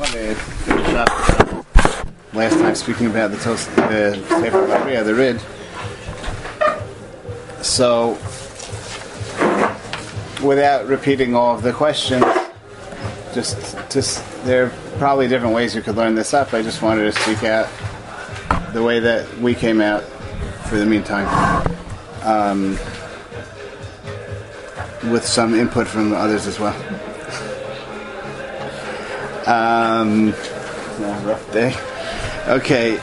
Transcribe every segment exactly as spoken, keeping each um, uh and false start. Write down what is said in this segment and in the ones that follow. Last time speaking about the Tos, the Sefer Machria, the Rid. So, without repeating all of the questions, just, just there are probably different ways you could learn this up. I just wanted to speak out the way that we came out for the meantime, um, with some input from others as well. Um, it's a rough day. Okay.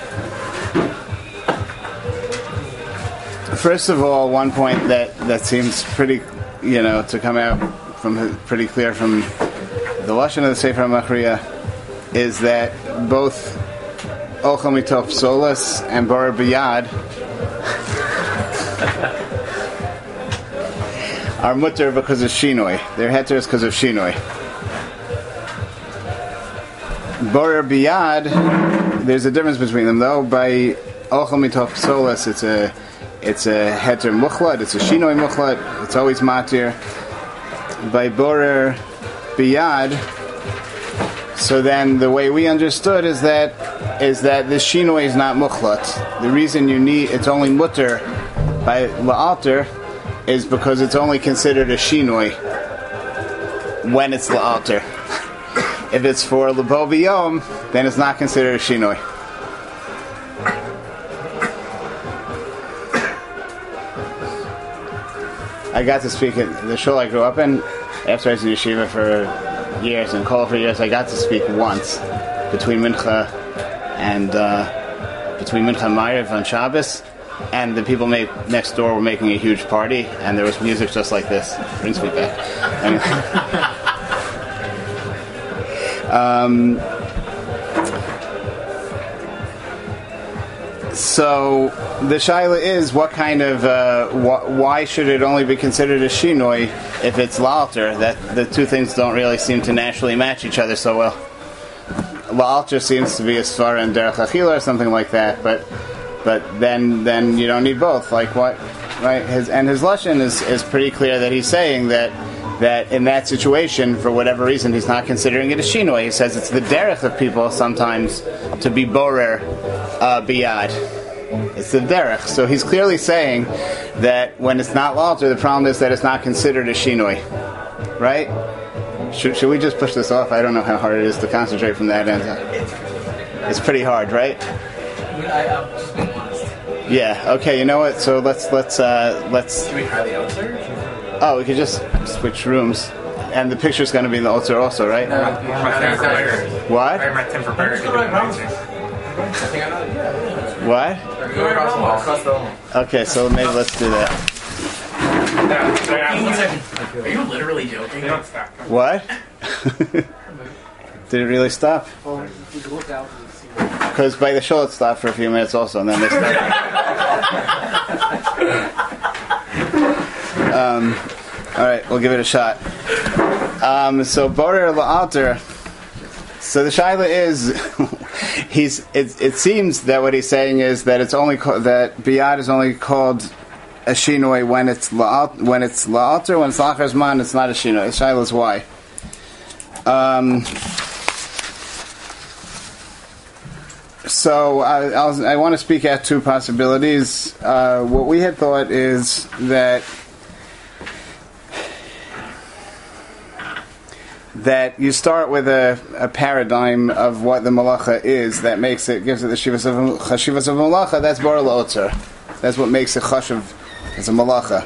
First of all, one point that, that seems pretty, you know, to come out from pretty clear from the Lashon of the Sefer Machria is that both Ohlomitov Solas and Bar Biyad are mutter because of Shinoi. Their heter is because of Shinoi. Borer Biyad, there's a difference between them though. By Ohlomitov Solas, it's a it's a heter muchlat, it's a Shinoi muchlat, it's always matir. By Borer Biyad, so then the way we understood is that is that the Shinoi is not muchlat. The reason you need it's only mutter by la'alter is because it's only considered a Shinoi when it's la'alter. If it's for Lebo Biyom, then it's not considered a Shinoi. I got to speak at the shul I grew up in. After I was in yeshiva for years and kol for years, I got to speak once between Mincha and uh, between Mincha and Ma'ariv on Shabbos, and the people made, next door were making a huge party, and there was music just like this. It brings me back. Anyway. Um, so the shaila is what kind of uh, wh- why should it only be considered a shinoi if it's la'alter? That the two things don't really seem to naturally match each other so well. La'alter seems to be a svara and derech achila or something like that, but but then then you don't need both. Like what, right? His, and his lashon is is pretty clear that he's saying that. That in that situation, for whatever reason, he's not considering it a shinoi. He says it's the derech of people sometimes to be borer uh, biyad. It's the derech. So he's clearly saying that when it's not la'alter, the problem is that it's not considered a shinoi. Right? Should, should we just push this off? I don't know how hard it is to concentrate from that end. It's pretty hard, right? Yeah. Okay. You know what? So let's let's uh, let's. Should we try the outer? Oh, we could just switch rooms. And the picture's going to be in the altar also, right? No, no, no. What? What? Okay, so maybe let's do that. Are you literally joking? What? Did it really stop? Because by the show it stopped for a few minutes also, and then they stopped. Um, alright, we'll give it a shot. Um, so Borer La'alter. So the shaila is he's it, it seems that what he's saying is that it's only co- that Biyad is only called a Shinoi when it's La'alter when it's La'alter, when it's La'achar Zman it's not a Shinoi. The shaila is why. Um So I, I'll, I want to speak at two possibilities. Uh, what we had thought is that that you start with a, a paradigm of what the malacha is that makes it, gives it the shivas of, chashivas of malacha, that's borer la'alter. That's what makes it chashiv as a malacha.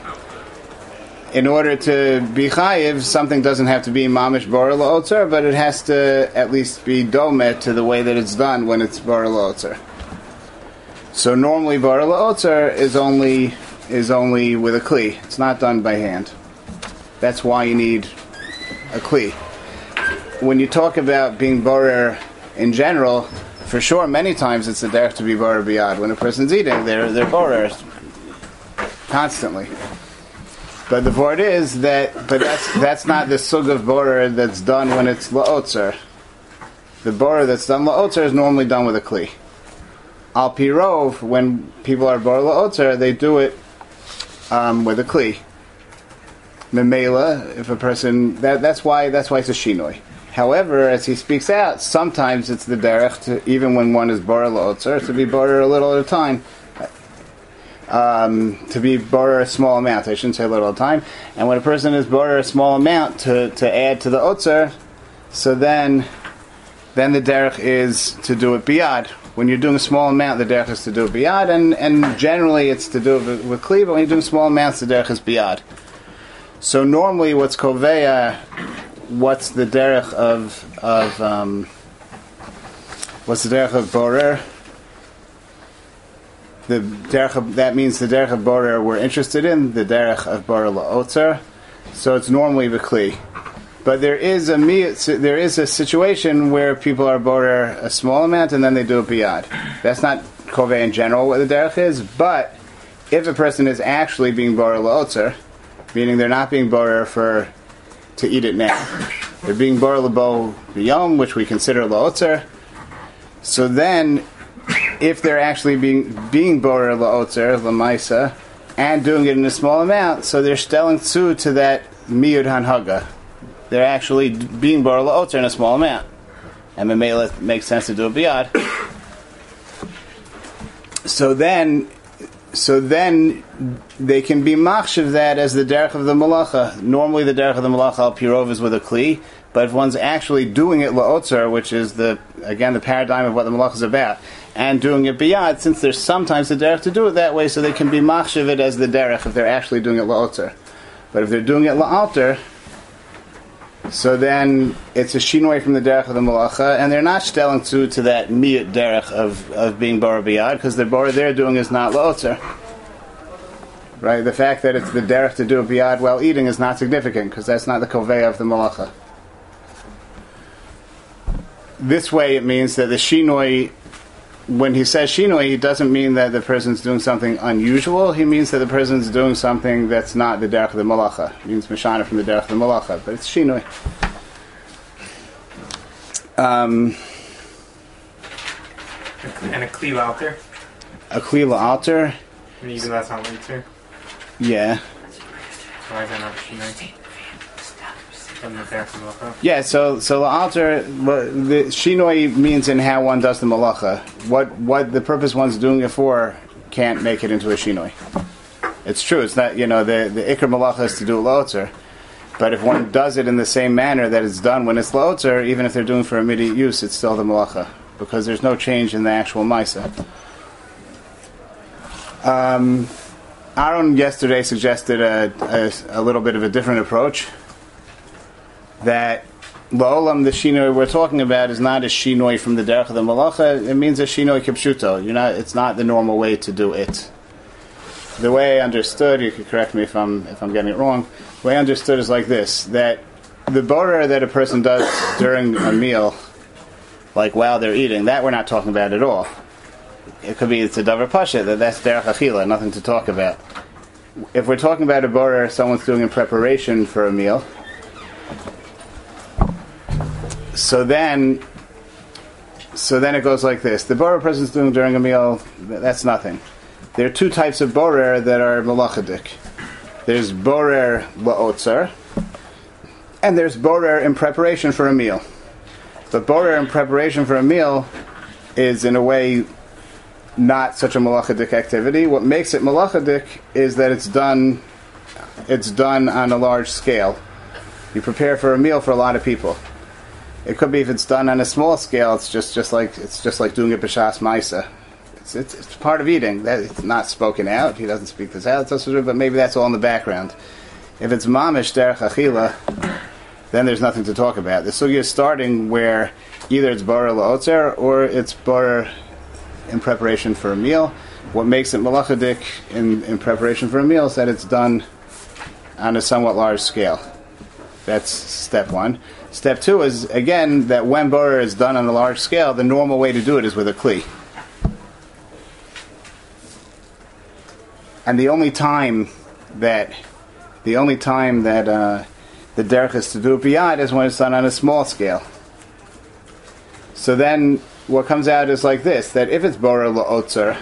In order to be chayiv, something doesn't have to be mamish borer la'alter, but it has to at least be domeh to the way that it's done when it's borer la'alter. So normally borer la'alter is only, is only with a kli. It's not done by hand. That's why you need a kli. When you talk about being borer in general, for sure, many times it's a derech to be borer biyad. When a person's eating, they're they're borer constantly. But the word is that, but that's that's not the sug of borer that's done when it's la'otzer. The borer that's done la'otzer is normally done with a kli. Al pi rov, when people are borer la'otzer, they do it um, with a kli. Memela, if a person that that's why that's why it's a shinoi. However, as he speaks out, sometimes it's the derech to, even when one is borer la'otzer, to be borer a little at a time. Um, to be borer a small amount. I shouldn't say a little at a time. And when a person is borer a small amount to, to add to the otzer, so then then the derech is to do it biyad. When you're doing a small amount, the derech is to do it biyad, and, and generally it's to do it with, with kli, but when you're doing small amounts, the derech is biyad. So normally what's koveya, what's the derech of of um, what's the derech of borer? The derech of, that means the derech of borer we're interested in, the derech of borer la'otzer. So it's normally the kli, but there is a there is a situation where people are borer a small amount and then they do a biyad. That's not kovei in general what the derech is, but if a person is actually being borer la'otzer, meaning they're not being borer for to eat it now, they're being borer lebo biyom, which we consider la'otzer. So then, if they're actually being being borer la'otzer lemaisa and doing it in a small amount, so they're stelling tzu to that miyud hanhaga. They're actually being borer la'otzer in a small amount, and memela makes sense to do a biyad. So then, so then they can be machshav that as the derech of the malacha. Normally, the derech of the malacha al pirov is with a kli, but if one's actually doing it la'otzer, which is the again the paradigm of what the malacha is about, and doing it biyad, since there's sometimes the derech to do it that way, so they can be machshav it as the derech if they're actually doing it la'otzer. But if they're doing it la'alter, so then it's a shinoi from the derech of the malacha, and they're not stelling to to that miyut derech of, of being borer biyad, because the borer they're doing is not la'otzer. Right? The fact that it's the derech to do a biyad while eating is not significant, because that's not the kovei of the malacha. This way it means that the shinoi, when he says shinoi, he doesn't mean that the person's doing something unusual. He means that the person's doing something that's not the derech of the malacha. It means mishana from the derech of the malacha, but it's shinoi. Um, and a kli la'alter? A kli la'alter? And even that's not later? Yeah. Why is that not shinoi? Yeah, so so la'alter, the shinoi means in how one does the malacha. What what the purpose one's doing it for can't make it into a shinoi. It's true. It's not, you know, the the ikar malacha is to do la'otzer, but if one does it in the same manner that it's done when it's la'otzer, even if they're doing it for immediate use, it's still the malacha because there's no change in the actual ma'isa. Um, Aaron yesterday suggested a, a a little bit of a different approach. That la'olam, the shinoi we're talking about, is not a shinoi from the derech of the malacha. It means a shinoi kipshuto. You're not, it's not the normal way to do it. The way I understood, you could correct me if I'm if I'm getting it wrong. The way I understood is like this: that the borer that a person does during a meal, like while they're eating, that we're not talking about at all. It could be it's a davar pasha, that that's derech achila, nothing to talk about. If we're talking about a borer someone's doing in preparation for a meal. So then, so then it goes like this: the borer person's doing during a meal, that's nothing. There are two types of borer that are malachadik. There's borer la'otzer, and there's borer in preparation for a meal. But borer in preparation for a meal is, in a way, not such a malachadik activity. What makes it malachadik is that it's done, it's done on a large scale. You prepare for a meal for a lot of people. It could be if it's done on a small scale. It's just, just like it's just like doing it b'shas ma'isa. It's, it's it's part of eating. That it's not spoken out. He doesn't speak this out. But maybe that's all in the background. If it's mamish derech achila, then there's nothing to talk about. The sugya is starting where either it's borer la'otzer or it's borer in preparation for a meal. What makes it malachadik in in preparation for a meal is that it's done on a somewhat large scale. That's step one. Step two is, again, that when borer is done on a large scale, the normal way to do it is with a kli. And the only time that the only time that uh, the derech is to do biyad is when it's done on a small scale. So then what comes out is like this, that if it's borer la'otzer,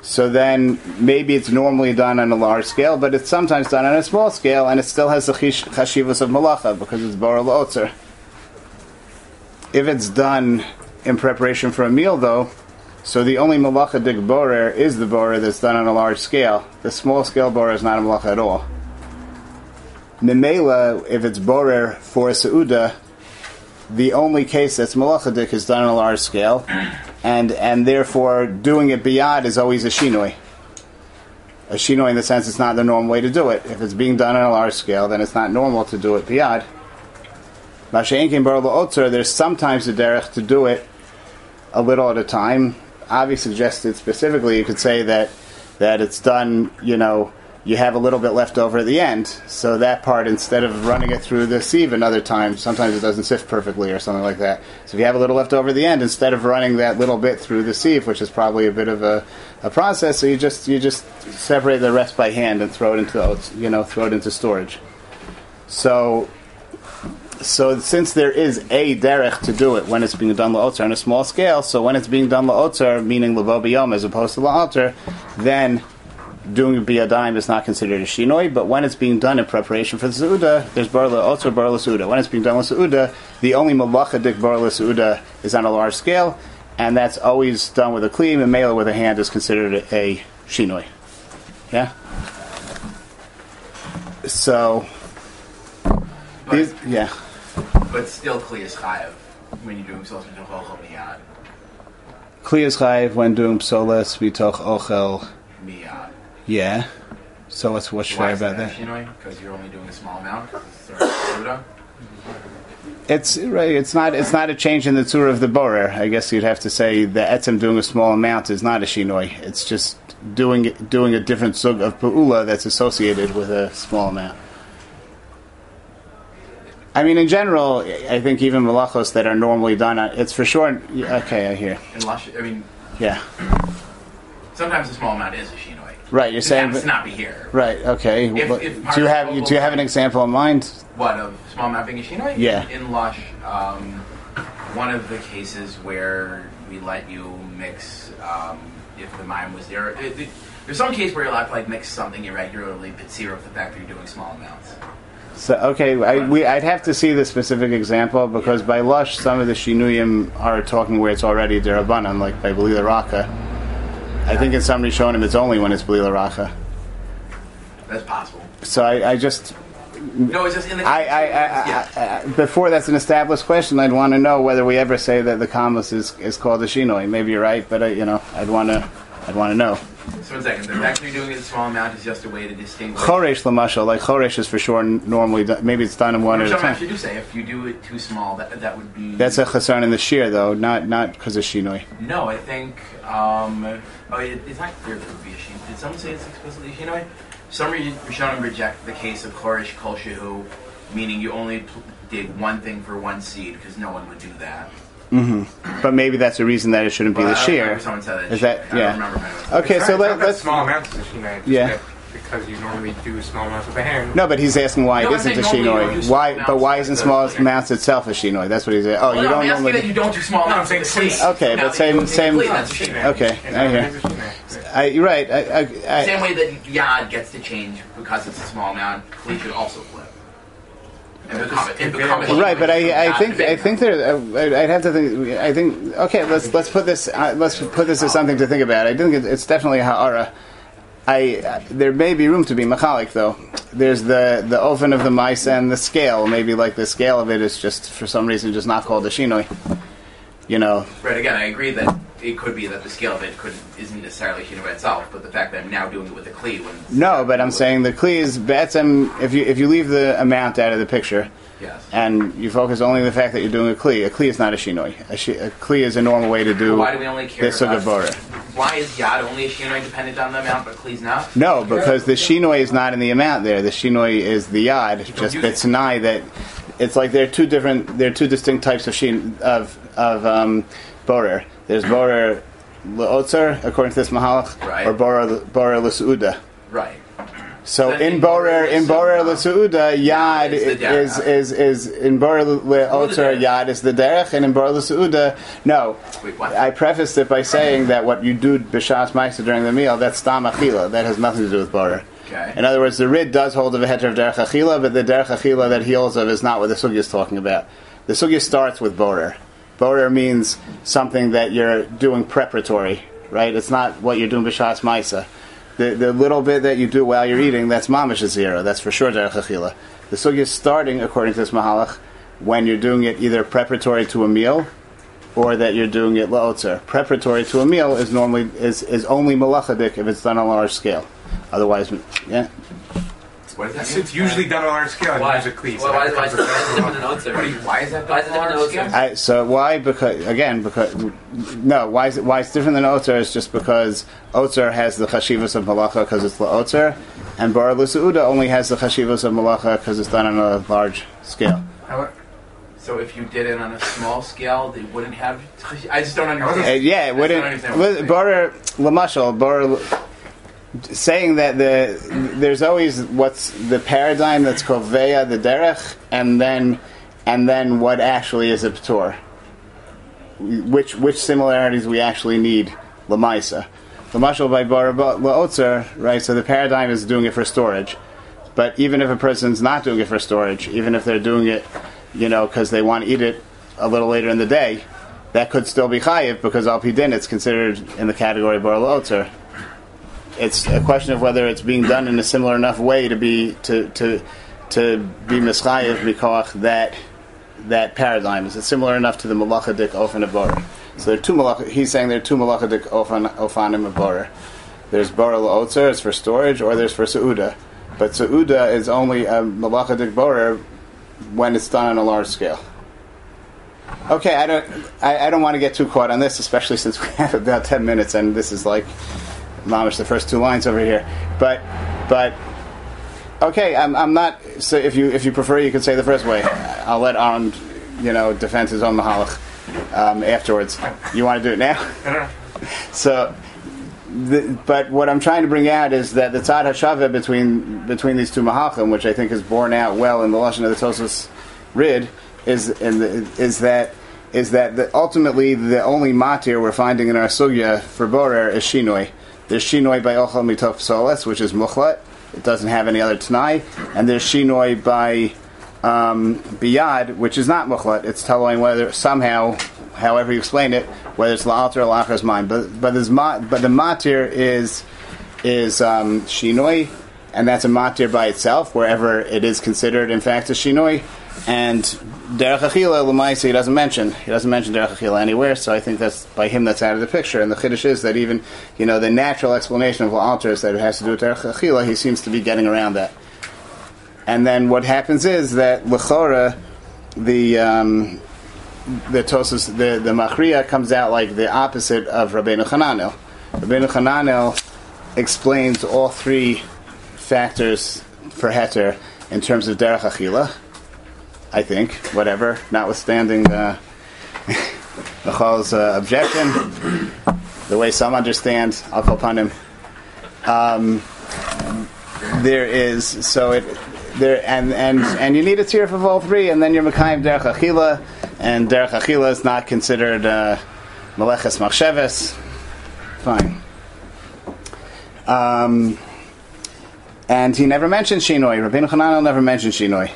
so then maybe it's normally done on a large scale, but it's sometimes done on a small scale, and it still has the chashivas of malacha because it's borer la'otzer. If it's done in preparation for a meal, though, so the only malacha dig borer is the borer that's done on a large scale. The small scale borer is not a malacha at all. Memela, if it's borer for a seuda, the only case that's malachadik is done on a large scale, and and therefore doing it biyad is always a shinoi. A shinoi in the sense it's not the normal way to do it. If it's being done on a large scale, then it's not normal to do it biyad. Masha'enkin bar la'otzer, there's sometimes a derech to do it a little at a time. Avi suggested specifically, you could say that that it's done, you know, you have a little bit left over at the end, so that part, instead of running it through the sieve another time, sometimes it doesn't sift perfectly or something like that. So if you have a little left over at the end, instead of running that little bit through the sieve, which is probably a bit of a, a process, so you just you just separate the rest by hand and throw it into you know throw it into storage. So so since there is a derech to do it when it's being done la'otzer on a small scale, so when it's being done la'otzer, meaning l'bo b'yom as opposed to la'otzer, then doing biyadayim is not considered a shinoi, but when it's being done in preparation for the seuda, there's bar la'otzer, bar la'seuda. When it's being done with seuda, the only malachadik bar la'seuda is on a large scale, and that's always done with a kli, and mela with a hand is considered a shinoi. Yeah? So, but, these, yeah. But still kli is chayav when you're doing solas mitoch ochel miyad. Kli is chayav when doing solas mitoch ochel miyad. Yeah, so what's what's fair about that? Because you're only doing a small amount. It's right. It's not. It's not a change in the tzura of the borer. I guess you'd have to say the etzem doing a small amount is not a shinoi. It's just doing doing a different zug of pu'ula that's associated with a small amount. I mean, in general, I think even malachos that are normally done, it's for sure. Okay, I hear. Unless, I mean, yeah. Sometimes a small amount is a shinoi. Right, you're saying it's not be here. Right, okay. If, well, if do you have you, do you have an example in mind? What of small mapping Shinoi? Yeah. In Lush, um, one of the cases where we let you mix, um, if the mime was there, it, it, there's some case where you're allowed to like mix something irregularly, but zero the fact that you're doing small amounts. So okay, I, we I'd have to see the specific example because yeah. By Lush, some of the Shinuyim are talking where it's already derabanan, like by Belila Raka. I think in some Rishonim it's only when it's Belila Racha. That's possible. So I, I just... No, it's just in the... I, I, I, yeah. I, I, before that's an established question, I'd want to know whether we ever say that the Kamas is, is called a Shinoi. Maybe you're right, but I, you know, I'd want to I'd want to know. So one second. The fact that you're doing it in a small amount is just a way to distinguish... Choresh Lamashal, like Choresh is for sure normally... Do, maybe it's done in one at a time. I should say, if you do it too small, that that would be... That's a Chassan in the Shir, though, not not because of Shinoi. No, I think... Um, oh, it, it's not clear that it would be a shinoi. Did someone say it's explicitly a shinoi? Some Rishonim reject the case of Choresh Kol Shehu, meaning you only pl- did one thing for one seed, because no one would do that. Mm-hmm. But maybe that's the reason that it shouldn't well, be the shear. Someone said that. Is that yeah. I don't remember that. Okay, it's so not, let, it's not let's. Small amounts of shinoi. Yeah. Because you normally do small amounts of a hand. No, but he's asking why no, it isn't a shinoi. Why? But why isn't small amounts itself a shinoi? That's what he's saying. Oh, well, you no, don't I'm normally. That you don't do small amounts. No, okay, now but same, same. Okay, I hear. I, you're right. I, I, I, same way that yad gets to change because it's a small amount. Kli should also flip. And become, and become right, but I, I think I think there. I'd have to think. I think okay. Let's let's put this. Uh, let's put this as something to think about. I think it's definitely a ha'ara. I, there may be room to be machalik though. There's the, the oven of the mice and the scale. Maybe like the scale of it is just for some reason just not called a shinoi. You know. Right. Again, I agree that it could be that the scale of it could isn't necessarily shinoi by itself, but the fact that I'm now doing it with a kli. When no, but I'm saying the kli is betzem. If you if you leave the amount out of the picture, yes. And you focus only on the fact that you're doing a kli. A kli is not a shinoi. A, shi, a kli is a normal way to do. Why do we only care about borer? Why is yad only a shinoi dependent on the amount, but kli's not? No, because the shinoi is not in the amount there. The shinoi is the yad. Just betznai that it's like there are two different, there are two distinct types of shin of of um, borer. There's borer leotzer according to this mahalach, right. Or borer borer l'seuda. Right. So in, in borer, in borer l'seuda, yad is, is, is, in borer le'otzer, yad is the derech, and in borer l'seuda, no. Wait, I prefaced it by saying that what you do b'shas ma'isa during the meal, that's stam achila, that has nothing to do with borer. Okay. In other words, the Rid does hold of a heter of derech achila, but the derech achila that he holds of is not what the sugya is talking about. The sugya starts with borer. Borer means something that you're doing preparatory, right? It's not what you're doing b'shas ma'isa. The the little bit that you do while you're eating, that's mamish zero. That's for sure derech achila. The sugya is starting, according to this mahalach, when you're doing it either preparatory to a meal, or that you're doing it la'otzer. Preparatory to a meal is normally is, is only malachadik if it's done on a large scale. Otherwise, yeah. What is that? It's, it's usually done on a large scale. Why? Musically, so well, why, why is it different than otzer? Why is that done on a large scale? I, so why? Because again, because no. Why is it? Why it's different than otzer is just because otzer has the chashivas of malacha because it's la'otzer, and bar l'seuda only has the chashivas of malacha because it's done on a large scale. How, So if you did it on a small scale, they wouldn't have... I just don't understand. Uh, yeah, it wouldn't... Borer, Lamashal, Borer... Saying that the there's always what's the paradigm that's called Veya, the Derech, and then and then what actually is a P'tor. Which which similarities we actually need, Lamaisa. Lamashal by Borer, Laotzer, right? So the paradigm is doing it for storage. But even if a person's not doing it for storage, even if they're doing it... you know, because they want to eat it a little later in the day, that could still be chayiv because al pi din it's considered in the category of bar l'otzer. It's a question of whether it's being done in a similar enough way to be to to to be mischayiv because that that paradigm is similar enough to the malachadik ofan of borer. So there are two malach. He's saying there are two malachadik ofan ofanim of borer. There's bar l'otzer, it's for storage, or there's for seuda. But seuda is only a malachadik borer when it's done on a large scale. Okay, I don't I, I don't want to get too caught on this, especially since we have about ten minutes and this is like mamish the first two lines over here. But but okay, I'm I'm not so if you if you prefer you can say the first way. I'll let Aaron, you know, defend his own mahalach um, afterwards. You want to do it now? So The, but what I'm trying to bring out is that the tzad hashava between between these two mahalchim, which I think is borne out well in the lashon of the Tosfos Rid, is in the, is that is that the, ultimately the only matir we're finding in our sugya for borer is shinoi. There's shinoi by Ohlomitov Solas, which is muchlat; it doesn't have any other tanai, and there's shinoi by um, Biyad, which is not muchlat; it's telling whether somehow. However you explain it, whether it's la'alter or la'achar's mind, but but, ma, but the matir is is um, shinoi, and that's a matir by itself, wherever it is considered. In fact, a shinoi, and derech achila l'maisa he doesn't mention. He doesn't mention derech achila anywhere. So I think that's by him that's out of the picture. And the chiddush is that even you know the natural explanation of la'alter is that it has to do with derech achila. He seems to be getting around that. And then what happens is that l'chora the um, The Tosfos, the the Machria comes out like the opposite of Rabbeinu Chananel. Rabbeinu Chananel explains all three factors for heter in terms of derech achila. I think, whatever, notwithstanding the Michal's uh, objection, the way some understand, I'll call upon him. Um, there is so it there and and and you need a tier for all three, and then you're mekayim derech achila. And derech achila is not considered uh, meleches machsheves. Fine. Um, and he never mentioned shinoi. Rabbeinu Chananel never mentioned shinoi.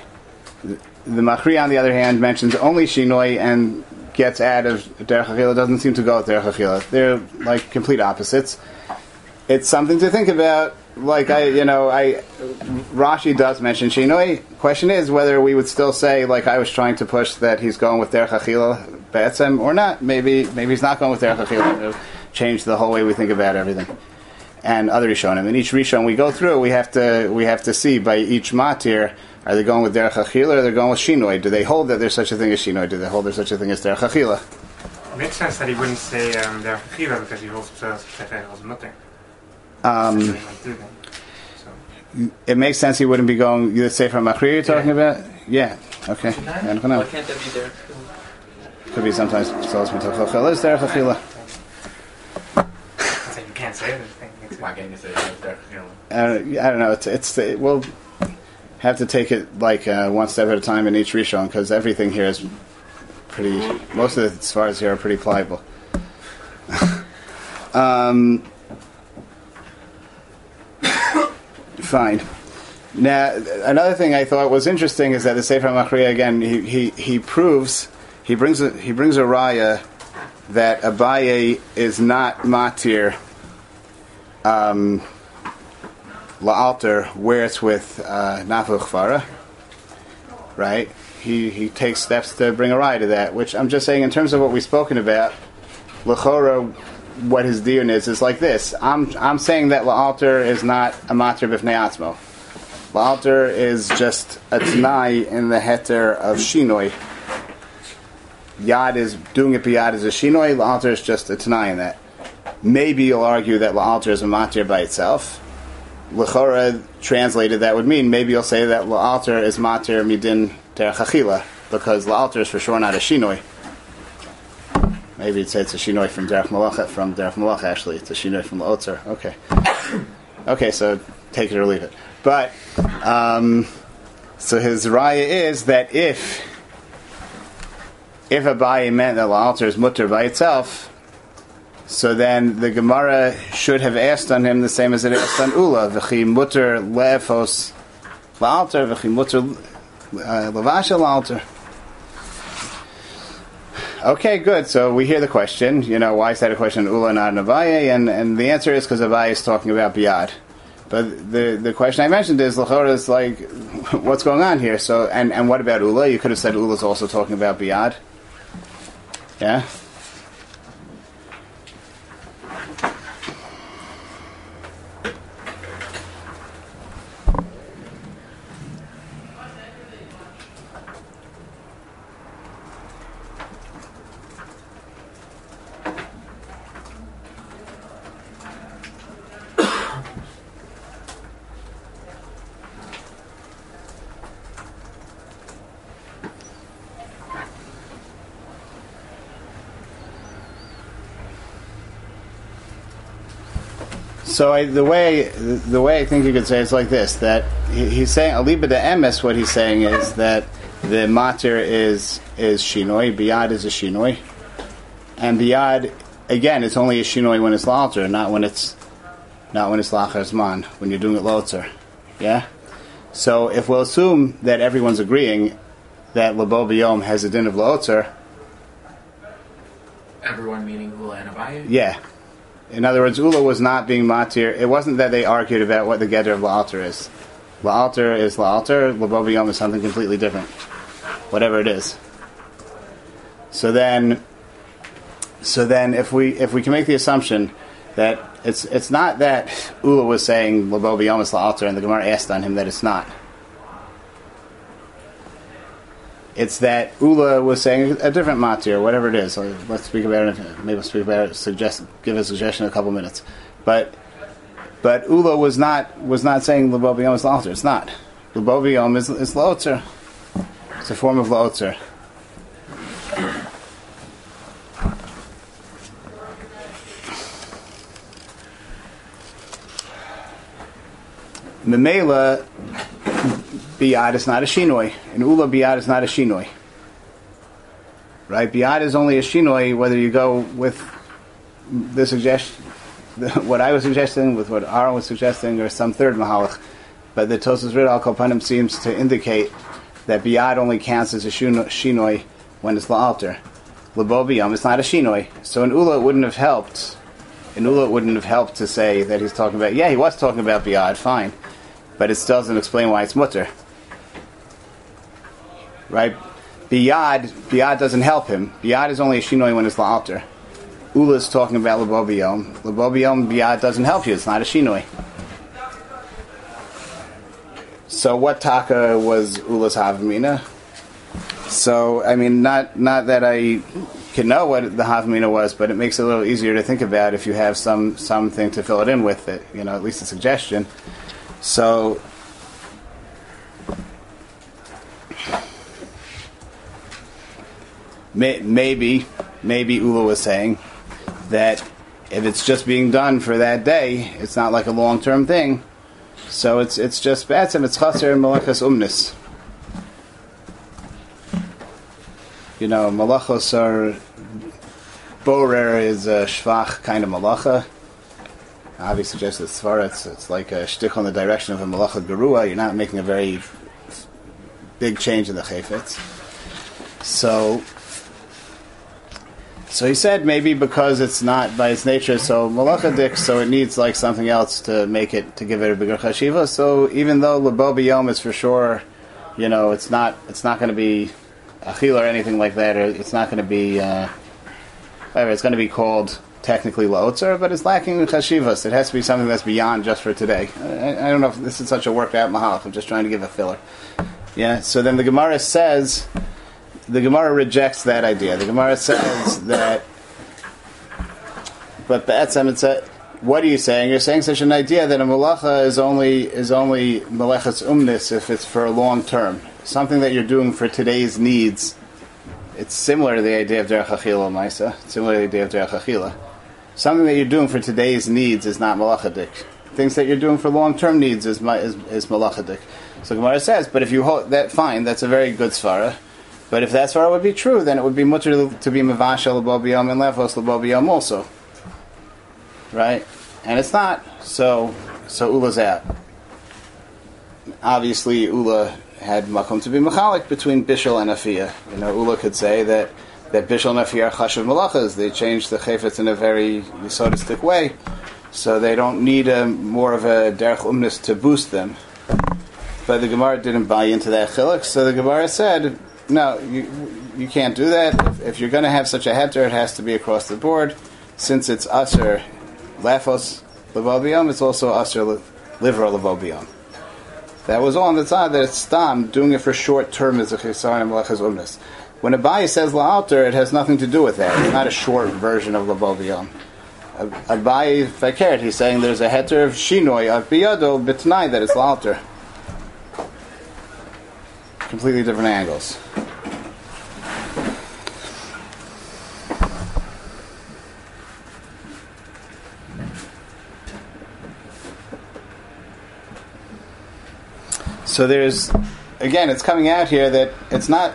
The, the Machria, on the other hand, mentions only shinoi and gets out of derech achila. Doesn't seem to go with derech achila. They're like complete opposites. It's something to think about. Like I, you know, I Rashi does mention shinoi. Question is whether we would still say, like I was trying to push, that he's going with derech achila be'etzem or not. Maybe, maybe he's not going with derech achila. It'll change the whole way we think about everything. And other rishonim, and each rishon we go through, we have to we have to see by each matir, are they going with derech achila or they're going with shinoi? Do they hold that there's such a thing as shinoi? Do they hold there's such a thing as derech achila? It makes sense that he wouldn't say um, derech achila because he holds uh, nothing. Um, it makes sense he wouldn't be going. The Sefer Machria you're talking yeah. about? Yeah. Okay. I don't know. Why can't that be there? Could be sometimes. Is there chachila? You can't say anything. Why can't you say there chachila? I don't know. It's it's it, we'll have to take it like uh, one step at a time in each rishon because everything here is pretty. Most of the svaras here are pretty pliable. um. Fine. Now, another thing I thought was interesting is that the Sefer Machria, again, he, he, he proves he brings a he brings a raya that Abaye is not matir um, la'alter where it's with uh, nafu chvara, right? He he takes steps to bring a raya to that, which I'm just saying in terms of what we've spoken about, l'chora, what his diyun is is like this. I'm I'm saying that la'alter is not a matir b'fnei atzmo. La'alter is just a t'nai in the heter of shinoi. Yad is, doing it biyad is a shinoi, la'alter is just a t'nai in that. Maybe you'll argue that la'alter is a matir by itself. L'chora translated that would mean, maybe you'll say that la'alter is matir midin terach achila, because la'alter is for sure not a shinoi. Maybe you'd say it's a shinoi from derech malacha, from derech malacha actually, it's a shinoi from la'otzer. Okay. Okay, so take it or leave it. But, um, so his raya is that if if Abaye meant that la'alter is mutter by itself, so then the Gemara should have asked on him the same as it asked on Ulla, v'chi mutter le'efos la'alter, v'chi mutter levasha la'alter. Okay, good. So we hear the question, you know, why is that a question on Ulla, not on Abaye? And, and the answer is because Abaye is talking about biyad. But the the question I mentioned is, l'chora is like, what's going on here? So and, and what about Ulla? You could have said Ulla's also talking about biyad. Yeah? So I, the way the way I think you could say it's like this, that he, he's saying aliba de emes, what he's saying is that the matir is is shinoi, biyad is a shinoi, and biyad again it's only a shinoi when it's la'alter, not when it's not when it's la'achar zman, when you're doing it la'otzer. Yeah? So if we'll assume that everyone's agreeing that lebo biyom has a din of la'otzer, everyone meaning Ulla and Abaye? Yeah. In other words, Ulla was not being matir. It wasn't that they argued about what the gather of la'alter is. La'alter is la'alter. Lebo biyom is something completely different. Whatever it is. So then, so then, if we if we can make the assumption that it's it's not that Ulla was saying lebo biyom is la'alter, and the Gemara asked on him that it's not. It's that Ulla was saying a different matir, whatever it is. So let's speak about it. Maybe we'll speak about it. Suggest, give a suggestion in a couple minutes. But but Ulla was not was not saying lebo biyom is la'otzer. It's not. Lebo biyom is is la'otzer. It's a form of la'otzer. Memela. Biyad is not a shinoi. In Ulla, biyad is not a shinoi. Right? Biyad is only a shinoi whether you go with the suggestion, the, what I was suggesting, with what Aaron was suggesting, or some third mahalach. But the Tosfos Rid al Kopanim seems to indicate that biyad only counts as a shinoi when it's la'alter. Lebo biyom is not a shinoi. So in Ulla, it wouldn't have helped. In Ulla, it wouldn't have helped to say that he's talking about, yeah, he was talking about biyad, fine. But it still doesn't explain why it's mutter. Right, biyad biyad doesn't help him. Biyad is only a shinoi when it's la'alter. Ulla is talking about lebo biyom. Lebo biyom biyad doesn't help you. It's not a shinoi. So what taka was Ulla's havamina? So I mean, not not that I can know what the havamina was, but it makes it a little easier to think about if you have some something to fill it in with it. You know, at least a suggestion. So. Maybe, maybe Ulla was saying that if it's just being done for that day, it's not like a long-term thing. So it's it's just batsim, it's chaser malachos umnis. You know, malachos are borer is a shvach kind of malacha. Avi suggests that svara it's, it's like a shtick on the direction of a malacha gerua. You're not making a very big change in the chayfetz. So. So he said maybe because it's not by its nature so malachadik, so it needs like something else to make it, to give it a bigger chashiva. So even though lebo biyom is for sure, you know, it's not it's not going to be achil or anything like that, or it's not going to be uh, whatever. It's going to be called technically laotzer, but it's lacking in chashivas. It has to be something that's beyond just for today. I, I don't know if this is such a worked out mahalach. I'm just trying to give a filler. Yeah. So then the Gemara says. The Gemara rejects that idea. The Gemara says that, but the Etzem, said, what are you saying? You're saying such an idea that a malacha is only is only malachas umnis if it's for a long term, something that you're doing for today's needs. It's similar to the idea of derech achila ma'isa. Similar to the idea of derech achila. Something that you're doing for today's needs is not malachadik. Things that you're doing for long term needs is is, is malachadik. So Gemara says, but if you hold that, fine, that's a very good svara. But if that's what it would be true, then it would be mutter to be mevasha lebo biyom and lefos lebo biyom also, right? And it's not. So, so Ulla's out. Obviously, Ulla had makom to be machalik between bishul and afiyah. You know, Ulla could say that that bishul and afiyah are chashav malachas. They change the chayfetz in a very yisodistic way, so they don't need a more of a derech umnis to boost them. But the Gemara didn't buy into that chiluk, so the Gemara said. No, you you can't do that. If, if you're going to have such a heter, it has to be across the board. Since it's aser lefos levobiyom, it's also aser liver levobiyom. That was all on the side that it's stam, doing it for short term is a chesaron melechas umnes. When Abaye says la'alter, it has nothing to do with that. It's not a short version of levobiyom. Abaye fakert, he's saying there's a heter of shinoi of biyado bitnai that it's la'alter. Completely different angles. So there's, again, it's coming out here that it's not,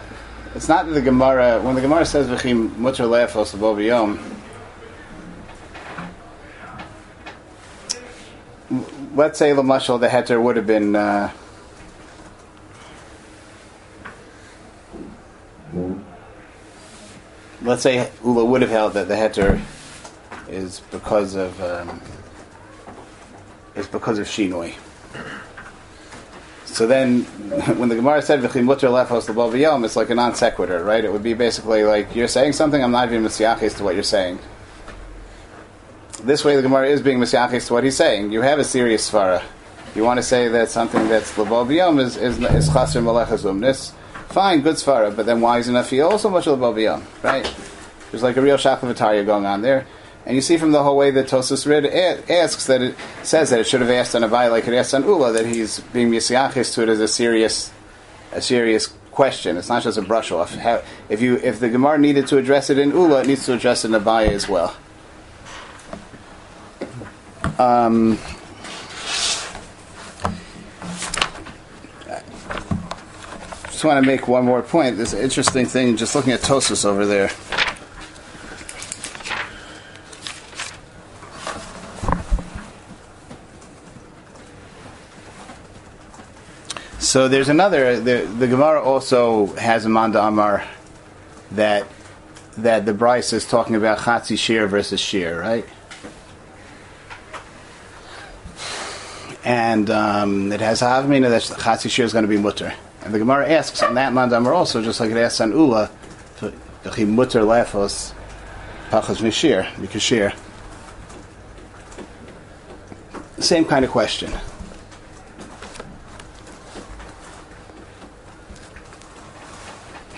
it's not the Gemara. When the Gemara says v'chim mutar le'efos lebo biyom, let's say l'mashal the heter would have been. Uh, Let's say Ulla would have held that the heter is because of um, is because of shinoi. So then, when the Gemara said v'chim mutar le'efos lebo biyom, it's like a non sequitur, right? It would be basically like you're saying something, I'm not being misyaches to what you're saying. This way, the Gemara is being misyaches to what he's saying. You have a serious svara. You want to say that something that's lebo biyom is is is chaser melechas umnis. Fine, good svara, but then why is enough feel also much of biyom, right? There's like a real shaklavataria going on there. And you see from the whole way that Tosfos Rid asks that it says that it should have asked on Abaye like it asked on Ulla, that he's being misyaches to it as a serious a serious question. It's not just a brush off. How, if you if the Gemara needed to address it in Ulla, it needs to address it in Abaye as well. Um I just want to make one more point. This interesting thing, just looking at Tosfos over there. So there's another. The, the Gemara also has a Manda Amar that that the Bryce is talking about Chatzi Shear versus Shear, right? And um, it has a Havmina that Chatzi Shear is going to be mutter. And the Gemara asks on that mandamar also, just like it asks on Ulla, v'chim mutar le'efos pachas mishir, mikashir. Same kind of question.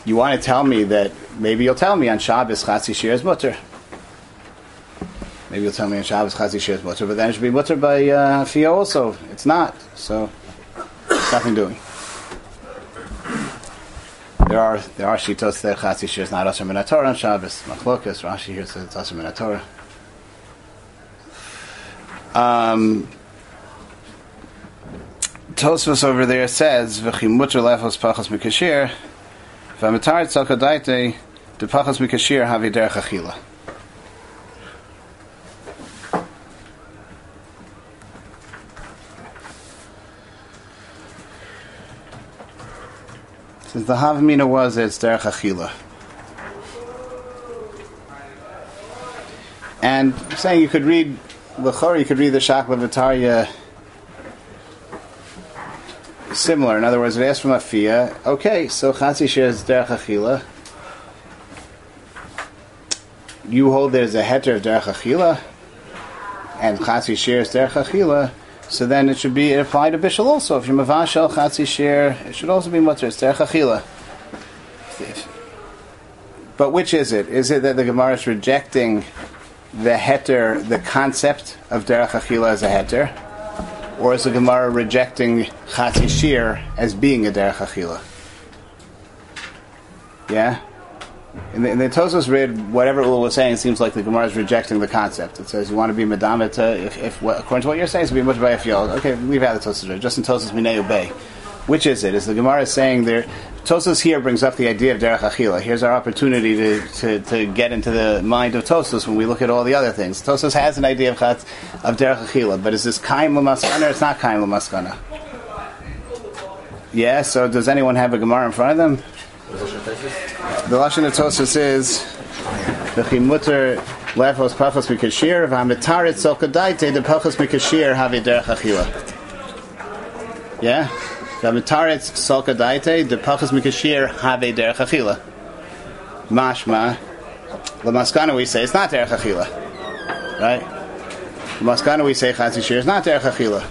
You want to tell me that, maybe you'll tell me on Shabbos chatzi shir is mutar. Maybe you'll tell me on Shabbos chatzi shir is mutar, but then it should be mutar by uh, Fia also. It's not, so it's nothing doing. There are there are shitos that chatzi shir is not asher min haTorah on Shabbos. Machlokas Rashi here says it's asher min haTorah. Um, Tosfos over there says v'chim mutar le'efos pachas mikashir v'amitar tzakadaite de pachas mikashir havi derech achila. Since the Havamina was, it's derech achila. And I'm saying you could read L'chor, you could read the Shachla V'Tarya similar. In other words, it asks from a fia. Okay, so Chatzi shares Derech Achila. You hold there's a heter of Derech Achila, and Chatzi shares Derech Achila. So then it should be it applied to Bishul also. If you're Mavashel Chatzi share, it should also be Mutter. It's Derech Achila. But which is it? Is it that the Gemara is rejecting the heter, the concept of Derech Achila as a heter? Or is the Gemara rejecting Chatzi Shir as being a Derech Achila? Yeah? In the, in the Tosfos Rid, whatever Ulla was saying, it seems like the Gemara is rejecting the concept. It says you want to be Madamata, if, if what, according to what you're saying, it's going to be Mutter by Afiyal. Okay, leave out the Tosfos Rid. Just in Tosfos Minei Ubei. Which is it? Is the Gemara saying there? Tosfos here brings up the idea of Derech Achila. Here's our opportunity to, to, to get into the mind of Tosfos when we look at all the other things. Tosfos has an idea of Chatz, of Derech Achila, but is this Kaim L'Maskana or it's not Kaim L'Maskana? Yeah, so does anyone have a Gemara in front of them? The Lashon of Tosfos is V'chi muter lefos pachos mikashir v'amitaret zokadaite de pachos mikashir havi Derech Achila. Yeah? V'amitaretz salka daite de pachas mikashir have derech achila. Mashma, l'maskana we say it's not derech achila, right? L'maskana we say chatzi shir is not derech achila.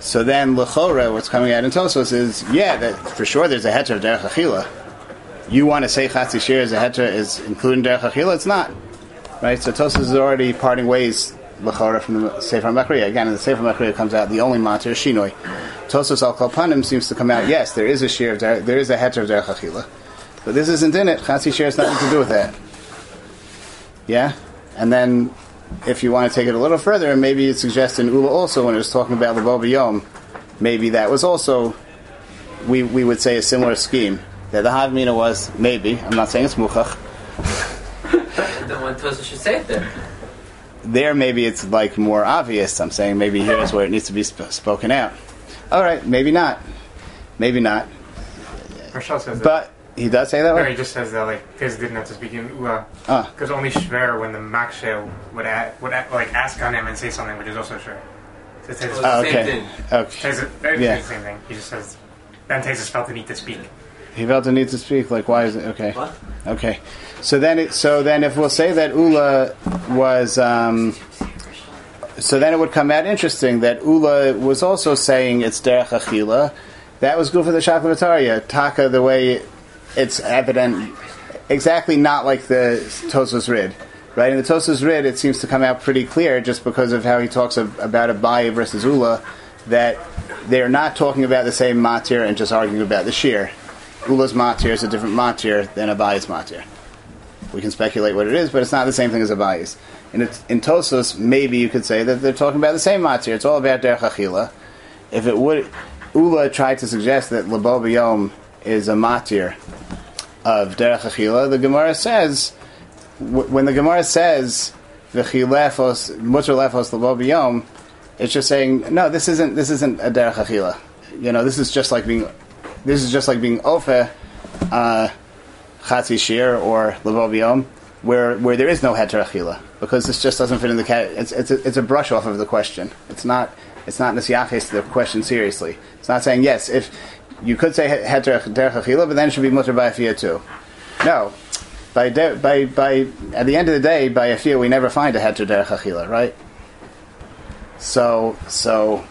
So then l'chora, what's coming out in Tosfos is yeah, that for sure there's a heter of derech achila. You want to say chatzi shir is a heter is including derech achila? It's not, right? So Tosfos is already parting ways l'chora from the Sefer Machria. Again, in the Sefer Machria comes out the only matter is Shinoi. Tosfos al Kalpanim seems to come out, yes, there is a shir of der, there is a heter of Derech Achila. But this isn't in it. Chatzi shir has nothing to do with that. Yeah? And then, if you want to take it a little further, maybe it suggests in Ulla also, when it was talking about the Bar Biyad, maybe that was also, we we would say, a similar scheme. That the Havmina was, maybe, I'm not saying it's Muchach. Then one Tosfos should say it then. There maybe it's like more obvious. I'm saying maybe here is where it needs to be sp- spoken out. All right, maybe not. Maybe not. Herschel says but that. He does say that? No, way? He just says that, like, Tiz didn't have to speak in Ulla. Uh, because only Shver, when the Makshe would, at, would at, like, ask on him and say something, which is also Shver. So Tiz is oh, the okay. same thing. Okay. Tiz is very yeah. the same thing. He just says, then Tiz has felt the need to speak. He felt the need to speak? Like, why is it? Okay. What? Okay. So then, it, so then if we'll say that Ulla was... Um, So then it would come out interesting that Ulla was also saying it's Derech Achila. That was good for the Shachla V'Tarya. Taka, the way it's evident, exactly not like the Tosfos Rid. Right? In the Tosfos Rid, it seems to come out pretty clear just because of how he talks of, about Abaye versus Ulla, that they're not talking about the same matir and just arguing about the shir. Ulla's matir is a different matir than Abaye's matir. We can speculate what it is, but it's not the same thing as Abaye's. In, it, in Tosfos, maybe you could say that they're talking about the same matzir. It's all about Derech Achila. If it would, Ulla tried to suggest that L'bo B'yom is a matzir of Derech Achila. The Gemara says, w- when the Gemara says V'chi lefos, mutter lefos L'bo B'yom, it's just saying, no, this isn't this isn't a Derech Achila. You know, this is just like being this is just like being Ofe uh, Chatzi Shir or L'bo B'yom, where where there is no heter Achila. Because this just doesn't fit in the cat. It's it's a, it's a brush off of the question. It's not it's not nesiaches the question seriously. It's not saying yes. If you could say heter derech achila, but then it should be mutter by afia too. No, by de, by by at the end of the day, by afia we never find a heter derech achila, right? So so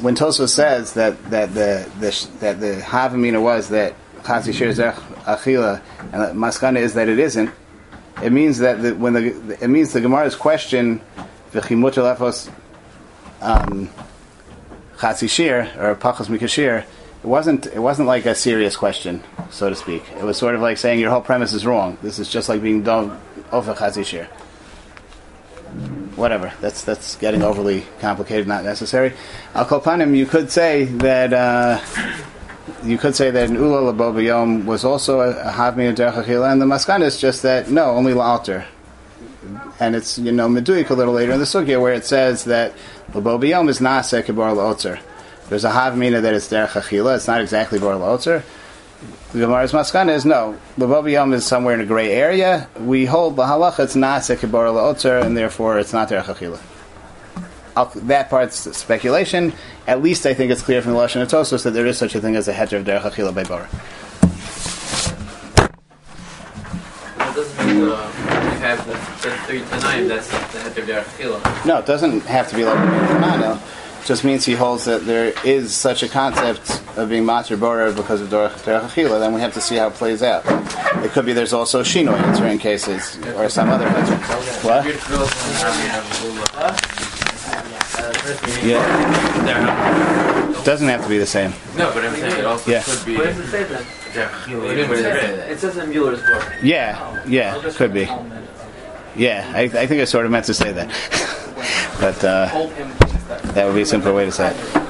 when Tosfos says that that the, the that the havamina was that chatzi shir derech achila and that maskana is that it isn't. It means that the, when the it means the Gemara's question, v'chimuter lefos chatzi shir or pachas mikashir, it wasn't it wasn't like a serious question, so to speak. It was sort of like saying your whole premise is wrong. This is just like being done over chatzi shir. Whatever. That's that's getting overly complicated, not necessary. Al kol panim, you could say that. Uh, You could say that an Ulla L'bo B'yom was also a Havmi Derech Achila, and the Maskana is just that, no, only L'alter. And it's, you know, Meduik a little later in the Sugya, where it says that L'bo B'yom is Naseh K'Bar L'Otzer. There's a Havmina that it's Derech Achila, it's not exactly Bar L'Otzer. The Gemara's maskana is no. The Lubavitch Yom is somewhere in a gray area. We hold the halacha, it's nase kibor laotzer, and therefore it's not derech achila. That part's speculation. At least I think it's clear from the Lashon of Tosfos that there is such a thing as a heter of derech achila by Borer. That doesn't mean you have the three tanaim, that's the heter of derech achila. No, it doesn't have to be like the just means he holds that there is such a concept of being matir borer because of derech achila. Then we have to see how it plays out. It could be there's also shinoi in certain cases, or some other concept. What? Yeah. Doesn't have to be the same. No, but I'm saying it also yeah. could be. What does it say then? It says in Mueller's book. Yeah, yeah, could be. Yeah, I, I think I sort of meant to say that, but uh, that would be a simpler way to say it.